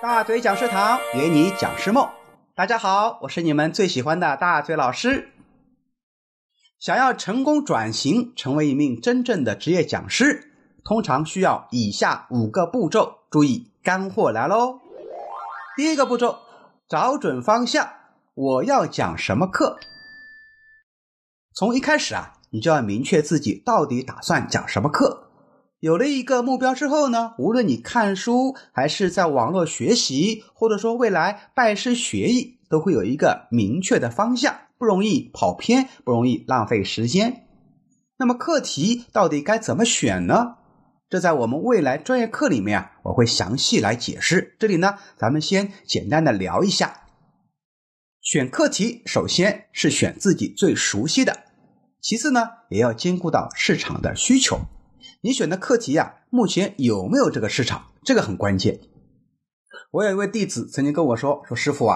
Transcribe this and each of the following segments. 大嘴讲师堂，圆你讲师梦。大家好，我是你们最喜欢的大嘴老师。想要成功转型成为一名真正的职业讲师，通常需要以下5个步骤，注意干货来咯。第一个步骤，找准方向，我要讲什么课。从一开始你就要明确自己到底打算讲什么课。有了一个目标之后呢，无论你看书还是在网络学习，或者说未来拜师学艺，都会有一个明确的方向，不容易跑偏，不容易浪费时间。那么课题到底该怎么选呢？这在我们未来专业课里面我会详细来解释。这里呢，咱们先简单的聊一下。选课题首先是选自己最熟悉的，其次呢，也要兼顾到市场的需求。你选的课题目前有没有这个市场，这个很关键。我有一位弟子曾经跟我说师父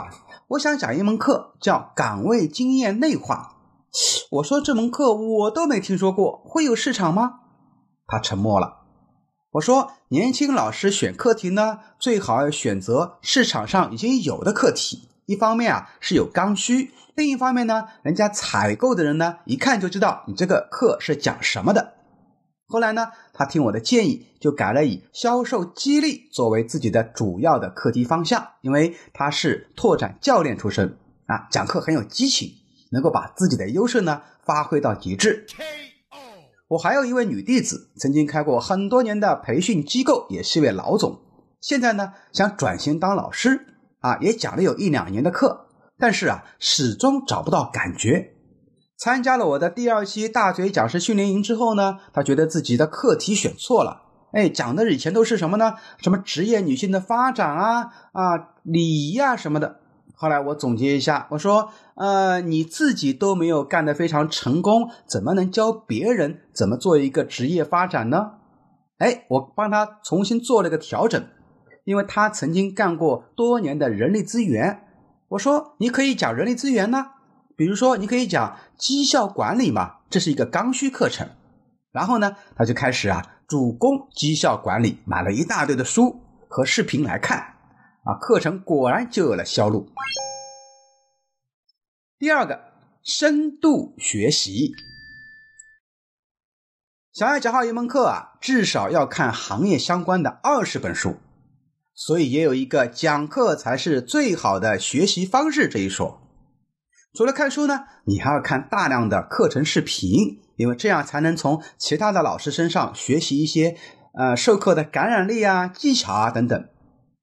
我想讲一门课叫岗位经验内化。我说这门课我都没听说过，会有市场吗？他沉默了。我说年轻老师选课题呢，最好要选择市场上已经有的课题。一方面是有刚需，另一方面呢，人家采购的人呢，一看就知道你这个课是讲什么的。后来呢，他听我的建议，就改了以销售激励作为自己的主要的课题方向，因为他是拓展教练出身讲课很有激情，能够把自己的优势呢发挥到极致。我还有一位女弟子，曾经开过很多年的培训机构，也是一位老总，现在呢想转型当老师也讲了有1-2年的课，但是始终找不到感觉。参加了我的第2期大嘴讲师训练营之后呢，他觉得自己的课题选错了。讲的以前都是什么呢？什么职业女性的发展礼仪什么的。后来我总结一下，我说你自己都没有干得非常成功，怎么能教别人怎么做一个职业发展呢？我帮他重新做了个调整，因为他曾经干过多年的人力资源。我说你可以讲人力资源呢，比如说你可以讲绩效管理嘛，这是一个刚需课程。然后呢，他就开始主攻绩效管理，买了一大堆的书和视频来看课程果然就有了销路。第二个，深度学习。想要讲好一门课至少要看行业相关的20本书，所以也有一个讲课才是最好的学习方式这一说。除了看书呢，你还要看大量的课程视频，因为这样才能从其他的老师身上学习一些授课的感染力技巧等等。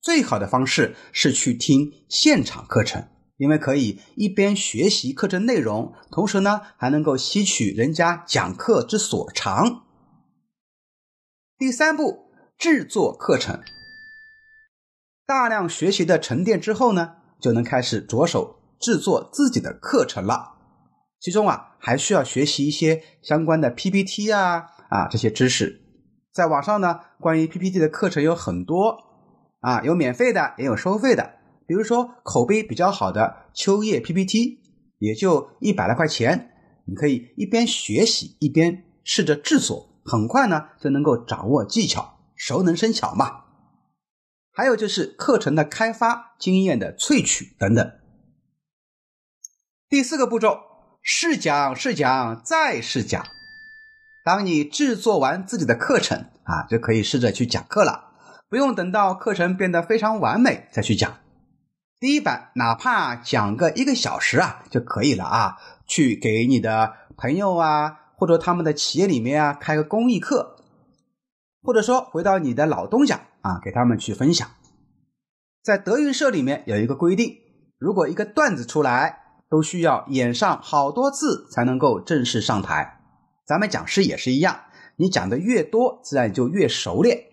最好的方式是去听现场课程，因为可以一边学习课程内容，同时呢还能够吸取人家讲课之所长。第3步，制作课程。大量学习的沉淀之后呢，就能开始着手制作自己的课程了。其中还需要学习一些相关的 PPT 这些知识。在网上呢，关于 PPT 的课程有很多有免费的也有收费的。比如说口碑比较好的秋叶 PPT， 也就100来块钱，你可以一边学习一边试着制作，很快呢就能够掌握技巧，熟能生巧嘛。还有就是课程的开发、经验的萃取等等。第4个步骤，试讲试讲再试讲。当你制作完自己的课程就可以试着去讲课了，不用等到课程变得非常完美再去讲。第1版哪怕讲个1个小时就可以了去给你的朋友或者他们的企业里面开个公益课，或者说回到你的老东家给他们去分享。在德云社里面有一个规定，如果一个段子出来都需要演上好多次才能够正式上台。咱们讲师也是一样，你讲的越多，自然就越熟练。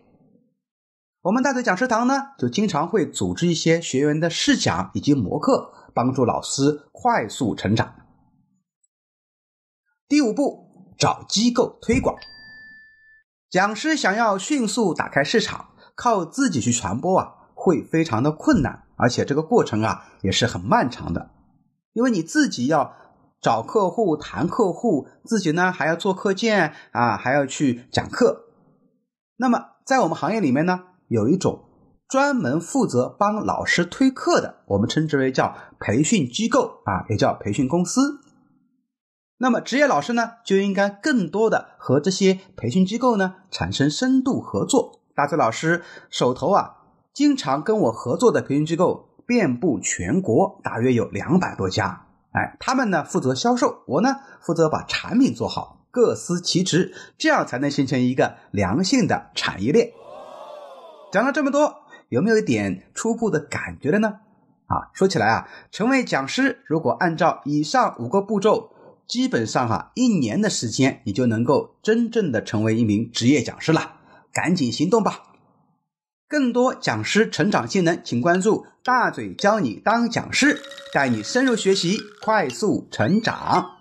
我们大嘴讲师堂呢，就经常会组织一些学员的试讲以及模课，帮助老师快速成长。第5步，找机构推广。讲师想要迅速打开市场，靠自己去传播会非常的困难，而且这个过程也是很漫长的。因为你自己要找客户、谈客户，自己呢还要做课件还要去讲课。那么在我们行业里面呢，有一种专门负责帮老师推课的，我们称之为叫培训机构啊，也叫培训公司。那么职业老师呢，就应该更多的和这些培训机构呢产生深度合作。大嘴老师手头啊，经常跟我合作的培训机构遍布全国，大约有200多家。哎，他们呢负责销售，我呢负责把产品做好，各司其职，这样才能形成一个良性的产业链。讲了这么多，有没有一点初步的感觉了呢？啊，说起来啊，成为讲师如果按照以上5个步骤，基本上1年的时间你就能够真正的成为一名职业讲师了，赶紧行动吧。更多讲师成长技能，请关注大嘴教你当讲师，带你深入学习，快速成长。